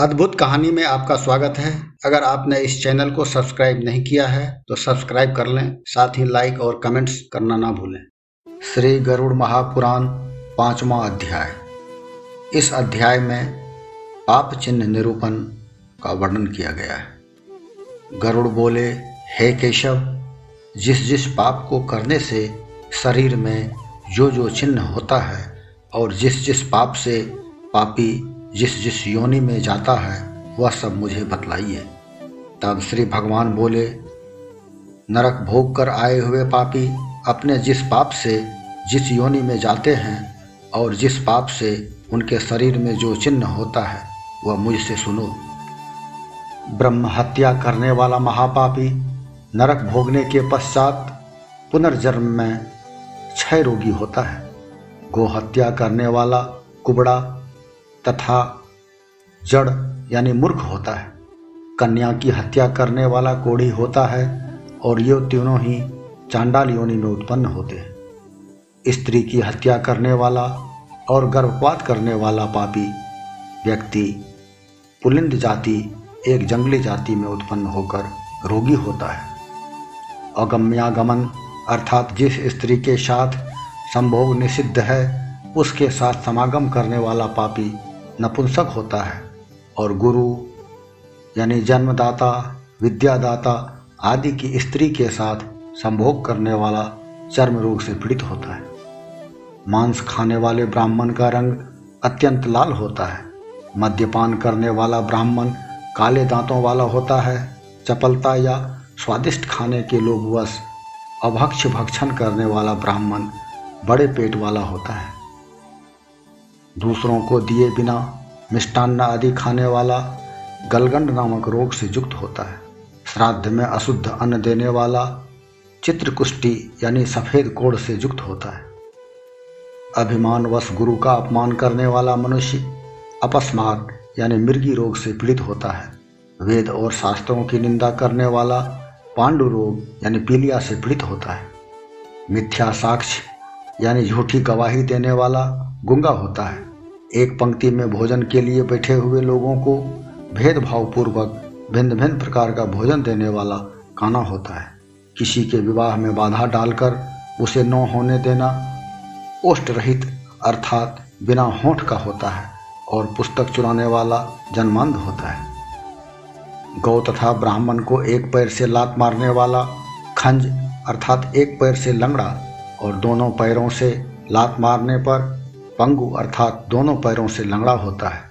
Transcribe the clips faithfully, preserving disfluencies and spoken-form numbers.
अद्भुत कहानी में आपका स्वागत है। अगर आपने इस चैनल को सब्सक्राइब नहीं किया है तो सब्सक्राइब कर लें, साथ ही लाइक और कमेंट्स करना ना भूलें। श्री गरुड़ महापुराण पांचवा अध्याय। इस अध्याय में पाप चिन्ह निरूपण का वर्णन किया गया है। गरुड़ बोले, हे केशव, जिस जिस पाप को करने से शरीर में जो जो चिन्ह होता है और जिस जिस पाप से पापी जिस जिस योनि में जाता है वह सब मुझे बतलाइए। तब श्री भगवान बोले, नरक भोग कर आए हुए पापी अपने जिस पाप से जिस योनि में जाते हैं और जिस पाप से उनके शरीर में जो चिन्ह होता है वह मुझसे सुनो। ब्रह्म हत्या करने वाला महापापी नरक भोगने के पश्चात पुनर्जन्म में क्षय रोगी होता है। गोहत्या करने वाला कुबड़ा तथा जड़ यानी मूर्ख होता है। कन्या की हत्या करने वाला कोढ़ी होता है और ये तीनों ही चांडाल योनि में उत्पन्न होते हैं। स्त्री की हत्या करने वाला और गर्भपात करने वाला पापी व्यक्ति पुलिंद जाति एक जंगली जाति में उत्पन्न होकर रोगी होता है। अगम्यागमन अर्थात जिस स्त्री के साथ संभोग निषिद्ध है उसके साथ समागम करने वाला पापी नपुंसक होता है और गुरु यानी जन्मदाता विद्यादाता आदि की स्त्री के साथ संभोग करने वाला चर्म रोग से पीड़ित होता है। मांस खाने वाले ब्राह्मण का रंग अत्यंत लाल होता है। मद्यपान करने वाला ब्राह्मण काले दांतों वाला होता है। चपलता या स्वादिष्ट खाने के लोभवश अभक्ष भक्षण करने वाला ब्राह्मण बड़े पेट वाला होता है। दूसरों को दिए बिना मिष्टान्न आदि खाने वाला गलगंड नामक रोग से युक्त होता है। श्राद्ध में अशुद्ध अन्न देने वाला चित्रकुष्टि यानी सफ़ेद कोढ़ से युक्त होता है। अभिमानवश गुरु का अपमान करने वाला मनुष्य अपस्मार यानी मृगी रोग से पीड़ित होता है। वेद और शास्त्रों की निंदा करने वाला पांडु रोग यानी पीलिया से पीड़ित होता है। मिथ्या साक्ष्य यानी झूठी गवाही देने वाला गूंगा होता है। एक पंक्ति में भोजन के लिए बैठे हुए लोगों को भेदभावपूर्वक भिन्न भिन्न प्रकार का भोजन देने वाला काना होता है। किसी के विवाह में बाधा डालकर उसे न होने देना ओष्ठ रहित अर्थात बिना होंठ का होता है और पुस्तक चुराने वाला जन्मांध होता है। गौ तथा ब्राह्मण को एक पैर से लात मारने वाला खंज अर्थात एक पैर से लंगड़ा और दोनों पैरों से लात मारने पर पंगु अर्थात दोनों पैरों से लंगड़ा होता है।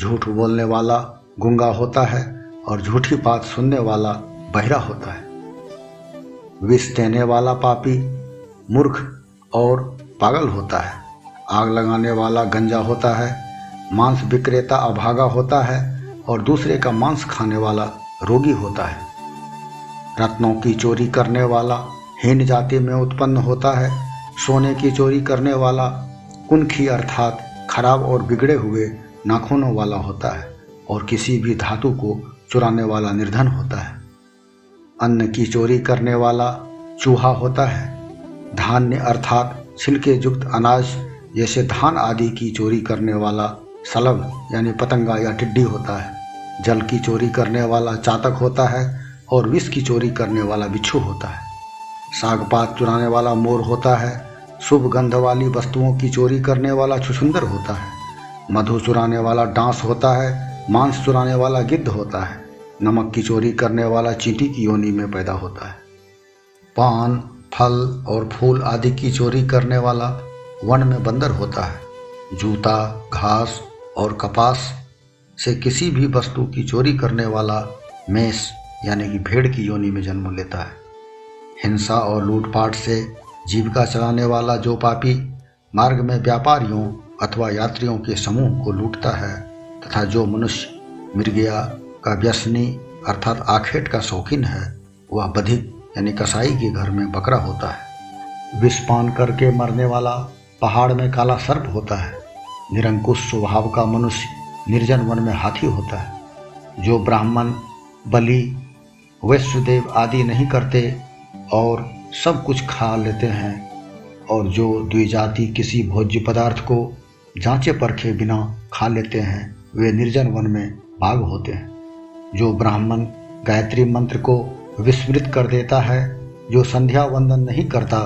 झूठ बोलने वाला गूंगा होता है और झूठी बात सुनने वाला बहरा होता है। विष देने वाला पापी मूर्ख और पागल होता है। आग लगाने वाला गंजा होता है। मांस विक्रेता अभागा होता है और दूसरे का मांस खाने वाला रोगी होता है। रत्नों की चोरी करने वाला हीन जाति में उत्पन्न होता है। सोने की चोरी करने वाला कुनखी अर्थात खराब और बिगड़े हुए नाखूनों वाला होता है और किसी भी धातु को चुराने वाला निर्धन होता है। अन्न की चोरी करने वाला चूहा होता है। धान्य अर्थात छिलके युक्त अनाज जैसे धान आदि की चोरी करने वाला सलभ यानी पतंगा या टिड्डी होता है। जल की चोरी करने वाला चातक होता है और विष की चोरी करने वाला बिच्छू होता है। सागपात चुराने वाला मोर होता है। शुभ गंध वाली वस्तुओं की चोरी करने वाला छुछुंदर होता है। मधु चुराने वाला डांस होता है। मांस चुराने वाला गिद्ध होता है। नमक की चोरी करने वाला चींटी की योनि में पैदा होता है। पान फल और फूल आदि की चोरी करने वाला वन में बंदर होता है। जूता घास और कपास से किसी भी वस्तु की चोरी करने वाला मेष यानी कि भेड़ की योनि में जन्म लेता है। हिंसा और लूटपाट से जीविका चलाने वाला जो पापी मार्ग में व्यापारियों अथवा यात्रियों के समूह को लूटता है तथा जो मनुष्य मृगया का व्यसनी अर्थात आखेट का शौकीन है वह बधिक यानी कसाई के घर में बकरा होता है। विषपान करके मरने वाला पहाड़ में काला सर्प होता है। निरंकुश स्वभाव का मनुष्य निर्जन वन में हाथी होता है। जो ब्राह्मण बलि वैश्वदेव आदि नहीं करते और सब कुछ खा लेते हैं और जो द्विजाति किसी भोज्य पदार्थ को जांचे परखे बिना खा लेते हैं वे निर्जन वन में भाग होते हैं। जो ब्राह्मण गायत्री मंत्र को विस्मृत कर देता है, जो संध्या वंदन नहीं करता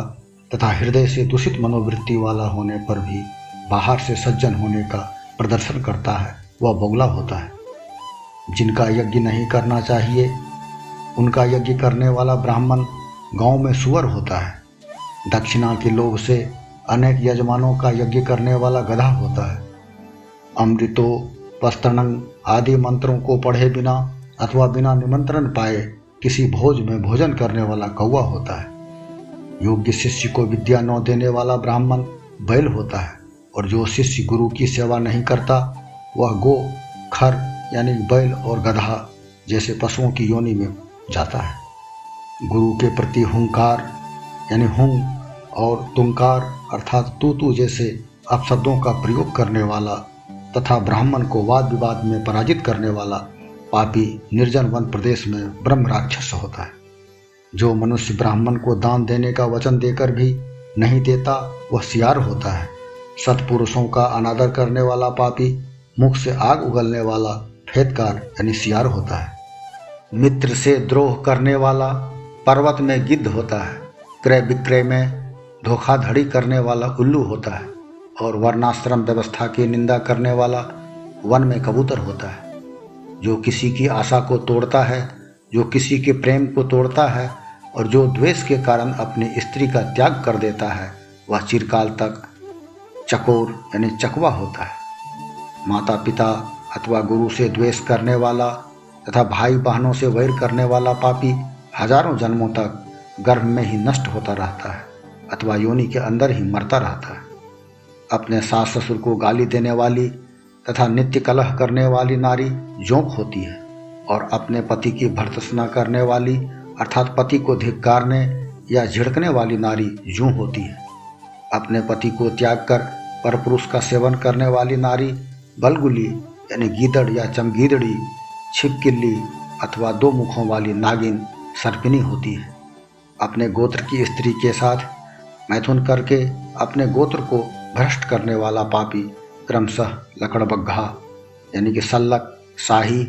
तथा हृदय से दूषित मनोवृत्ति वाला होने पर भी बाहर से सज्जन होने का प्रदर्शन करता है, वह बगला होता है। जिनका यज्ञ नहीं करना चाहिए, उनका यज्ञ करने वाला ब्राह्मण गांव में सुअर होता है। दक्षिणा के लोभ से अनेक यजमानों का यज्ञ करने वाला गधा होता है। अमृतो वस्त्रन आदि मंत्रों को पढ़े बिना अथवा बिना निमंत्रण पाए किसी भोज में भोजन करने वाला कौवा होता है। योग्य शिष्य को विद्या न देने वाला ब्राह्मण बैल होता है, और जो शिष्य गुरु की सेवा नहीं करता वह गो खर यानी बैल और गधा जैसे पशुओं की योनि में जाता है। गुरु के प्रति हुंकार यानी हुं और तुंकार अर्थात तू तू जैसे अपशब्दों का प्रयोग करने वाला तथा ब्राह्मण को वाद विवाद में पराजित करने वाला पापी निर्जन वन प्रदेश में ब्रह्म राक्षस होता है। जो मनुष्य ब्राह्मण को दान देने का वचन देकर भी नहीं देता वह सियार होता है। सत्पुरुषों का अनादर करने वाला पापी मुख से आग उगलने वाला फेदकार यानी सियार होता है। मित्र से द्रोह करने वाला पर्वत में गिद्ध होता है। क्रय विक्रय में धोखाधड़ी करने वाला उल्लू होता है, और वर्णाश्रम व्यवस्था की निंदा करने वाला वन में कबूतर होता है। जो किसी की आशा को तोड़ता है, जो किसी के प्रेम को तोड़ता है, और जो द्वेष के कारण अपनी स्त्री का त्याग कर देता है, वह चिरकाल तक चकोर यानी चकवा होता है। माता पिता अथवा गुरु से द्वेष करने वाला तथा भाई बहनों से वैर करने वाला पापी हजारों जन्मों तक गर्भ में ही नष्ट होता रहता है अथवा योनि के अंदर ही मरता रहता है। अपने सास ससुर को गाली देने वाली तथा नित्य कलह करने वाली नारी जोंक होती है, और अपने पति की भर्त्सना करने वाली अर्थात पति को धिक्कारने या झिड़कने वाली नारी यूं होती है। अपने पति को त्याग कर परपुरुष का सेवन करने वाली नारी बलगुली यानी गीदड़ या चमगीदड़ी, छिपकिली अथवा दो मुखों वाली नागिन सर्पिनी होती है। अपने गोत्र की स्त्री के साथ मैथुन करके अपने गोत्र को भ्रष्ट करने वाला पापी क्रमशः लकड़बग्घा यानी कि सल्लक, शाही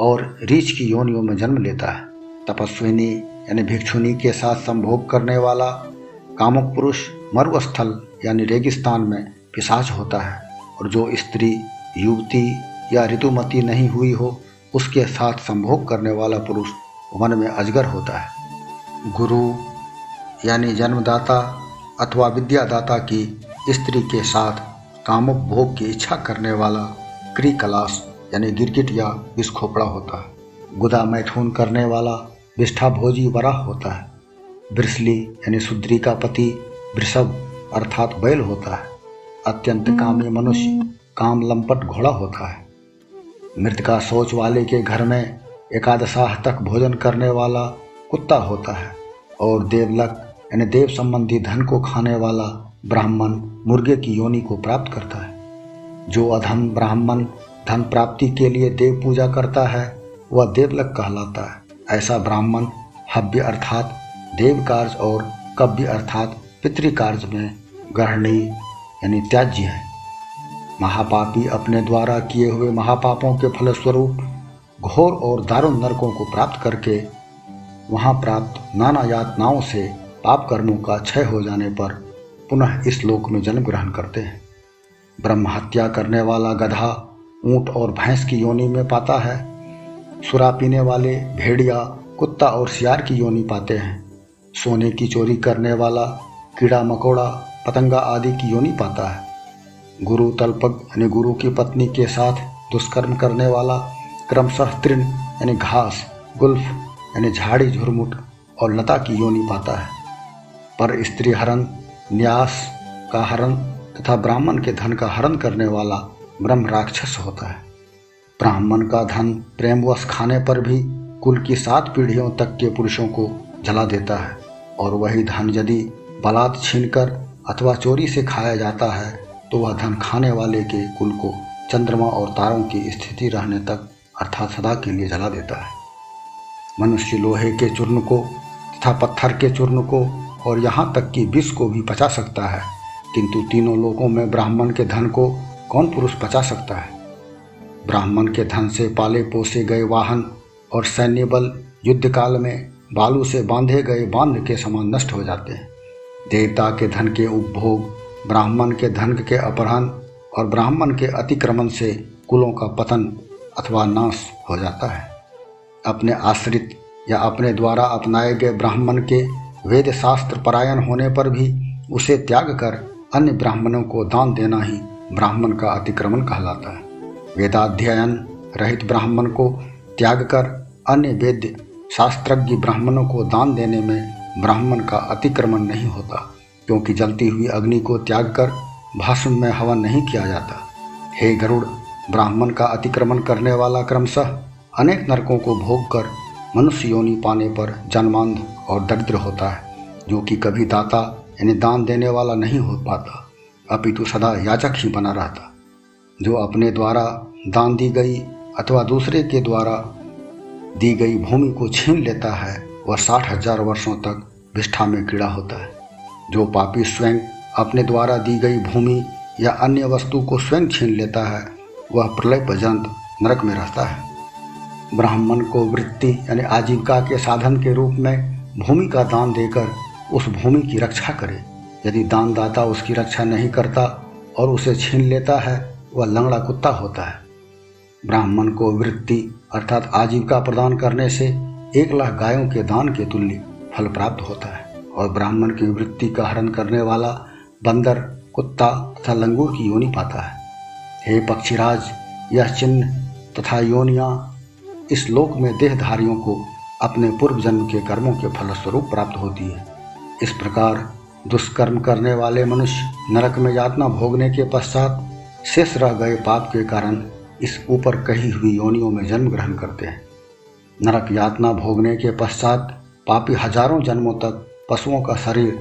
और रीछ की योनियों में जन्म लेता है। तपस्विनी यानी भिक्षुनी के साथ संभोग करने वाला कामुक पुरुष मरुस्थल यानी रेगिस्तान में पिशाच होता है, और जो स्त्री युवती या ऋतुमती नहीं हुई हो उसके साथ संभोग करने वाला पुरुष वन में अजगर होता है। गुरु यानी जन्मदाता अथवा विद्यादाता की स्त्री के साथ कामुक भोग की इच्छा करने वाला क्रीकलाश यानी गिरगिट या बिस्खोपड़ा होता है। गुदा मैथुन करने वाला विष्ठाभोजी वराह होता है। ब्रिसली यानी शूद्री का पति वृषभ अर्थात बैल होता है। अत्यंत कामी मनुष्य काम लंपट घोड़ा होता है। मृतका सोच वाले के घर में एकादशाह तक भोजन करने वाला कुत्ता होता है, और देवलक यानी देव संबंधी धन को खाने वाला ब्राह्मण मुर्गे की योनि को प्राप्त करता है। जो अधम ब्राह्मण धन प्राप्ति के लिए देव पूजा करता है वह देवलक कहलाता है। ऐसा ब्राह्मण हव्य अर्थात देव कार्य और कव्य अर्थात पितृकार्य में ग्रहणीय यानी त्याज्य है। महापापी अपने द्वारा किए हुए महापापों के फलस्वरूप घोर और दारुण नरकों को प्राप्त करके वहाँ प्राप्त नाना यातनाओं से पाप कर्मों का क्षय हो जाने पर पुनः इस लोक में जन्म ग्रहण करते हैं। ब्रह्म हत्या करने वाला गधा ऊंट और भैंस की योनि में पाता है। सुरा पीने वाले भेड़िया, कुत्ता और सियार की योनि पाते हैं। सोने की चोरी करने वाला कीड़ा मकोड़ा पतंगा आदि की योनि पाता है। गुरु तलपग यानी गुरु की पत्नी के साथ दुष्कर्म करने वाला क्रमशः तृण यानी घास, गुल्फ यानी झाड़ी झुरमुट और लता की योनि पाता है। पर स्त्री हरण, न्यास का हरण तथा ब्राह्मण के धन का हरण करने वाला ब्रह्म राक्षस होता है। ब्राह्मण का धन प्रेमवश खाने पर भी कुल की सात पीढ़ियों तक के पुरुषों को जला देता है, और वही धन यदि बलात् छीनकर अथवा चोरी से खाया जाता है तो वह धन खाने वाले के कुल को चंद्रमा और तारों की स्थिति रहने तक अर्थात सदा के लिए जला देता है। मनुष्य लोहे के चूर्ण को तथा पत्थर के चूर्ण को और यहाँ तक कि विष को भी पचा सकता है, किंतु तीनों लोकों में ब्राह्मण के धन को कौन पुरुष पचा सकता है। ब्राह्मण के धन से पाले पोसे गए वाहन और सैन्य बल युद्ध काल में बालू से बांधे गए बांध के समान नष्ट हो जाते हैं। देवता के धन के उपभोग, ब्राह्मण के धन के अपहरण और ब्राह्मण के अतिक्रमण से कुलों का पतन अथवा नाश हो जाता है। अपने आश्रित या अपने द्वारा अपनाए गए ब्राह्मण के वेद शास्त्र परायण होने पर भी उसे त्याग कर अन्य ब्राह्मणों को दान देना ही ब्राह्मण का अतिक्रमण कहलाता है। वेदाध्ययन रहित ब्राह्मण को त्याग कर अन्य वेद शास्त्रज्ञ ब्राह्मणों को दान देने में ब्राह्मण का अतिक्रमण नहीं होता, क्योंकि जलती हुई अग्नि को त्याग कर भाषण में हवन नहीं किया जाता। हे गरुड़, ब्राह्मण का अतिक्रमण करने वाला क्रमशः अनेक नरकों को भोग कर मनुष्य योनि पाने पर जन्मांध और दरिद्र होता है, जो कि कभी दाता यानी दान देने वाला नहीं हो पाता, अपितु सदा याचक ही बना रहता, जो अपने द्वारा दान दी गई अथवा दूसरे के द्वारा दी गई भूमि को छीन लेता है। वह साठ हजार वर्षों तक विष्ठा में कीड़ा होता है। जो पापी स्वयं अपने द्वारा दी गई भूमि या अन्य वस्तु को स्वयं छीन लेता है, वह प्रलय पर्यंत नरक में रहता है। ब्राह्मण को वृत्ति यानी आजीविका के साधन के रूप में भूमि का दान देकर उस भूमि की रक्षा करे। यदि दानदाता उसकी रक्षा नहीं करता और उसे छीन लेता है, वह लंगड़ा कुत्ता होता है। ब्राह्मण को वृत्ति अर्थात आजीविका प्रदान करने से एक लाख गायों के दान के तुल्य फल प्राप्त होता है, और ब्राह्मण की वृत्ति का हरण करने वाला बंदर, कुत्ता तथा लंगूर की योनि पाता है। हे पक्षीराज, यह चिन्ह तथा योनियाँ इस लोक में देहधारियों को अपने पूर्व जन्म के कर्मों के फलस्वरूप प्राप्त होती है। इस प्रकार दुष्कर्म करने वाले मनुष्य नरक में यातना भोगने के पश्चात शेष रह गए पाप के कारण इस ऊपर कही हुई योनियों में जन्म ग्रहण करते हैं। नरक यातना भोगने के पश्चात पापी हजारों जन्मों तक पशुओं का शरीर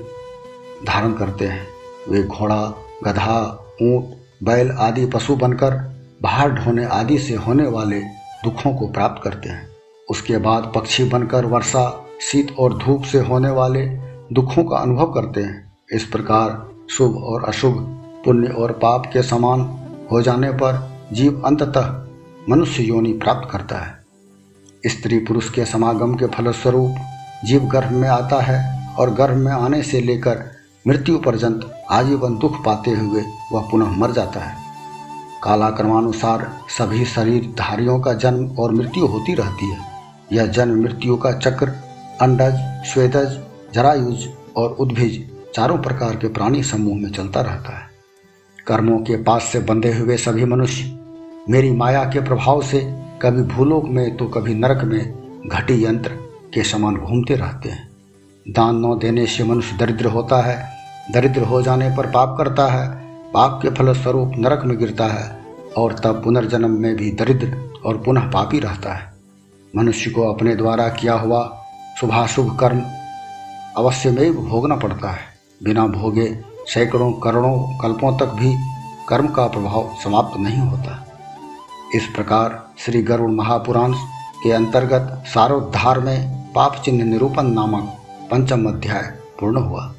धारण करते हैं। वे घोड़ा, गधा, ऊँट, बैल आदि पशु बनकर भार ढोने आदि से होने वाले दुखों को प्राप्त करते हैं। उसके बाद पक्षी बनकर वर्षा, शीत और धूप से होने वाले दुखों का अनुभव करते हैं। इस प्रकार शुभ और अशुभ, पुण्य और पाप के समान हो जाने पर जीव अंततः मनुष्य योनि प्राप्त करता है। स्त्री पुरुष के समागम के फलस्वरूप जीव गर्भ में आता है, और गर्भ में आने से लेकर मृत्यु पर्यंत आजीवन दुख पाते हुए वह पुनः मर जाता है। कालाक्रमानुसार सभी शरीरधारियों का जन्म और मृत्यु होती रहती है। यह जन्म मृत्यु का चक्र अंडज, श्वेदज, जरायुज और उद्भिज चारों प्रकार के प्राणी समूह में चलता रहता है। कर्मों के पास से बंधे हुए सभी मनुष्य मेरी माया के प्रभाव से कभी भूलोक में तो कभी नरक में घटी यंत्र के समान घूमते रहते हैं। दान न देने से मनुष्य दरिद्र होता है, दरिद्र हो जाने पर पाप करता है, पाप के फलस्वरूप नरक में गिरता है, और तब पुनर्जन्म में भी दरिद्र और पुनः पापी रहता है। मनुष्य को अपने द्वारा किया हुआ शुभाशुभ कर्म अवश्य में भोगना पड़ता है। बिना भोगे सैकड़ों करोड़ों कल्पों तक भी कर्म का प्रभाव समाप्त नहीं होता। इस प्रकार श्री गरुड़ महापुराण के अंतर्गत सारोद्धार में पाप चिन्ह निरूपण नामक पंचम अध्याय पूर्ण हुआ।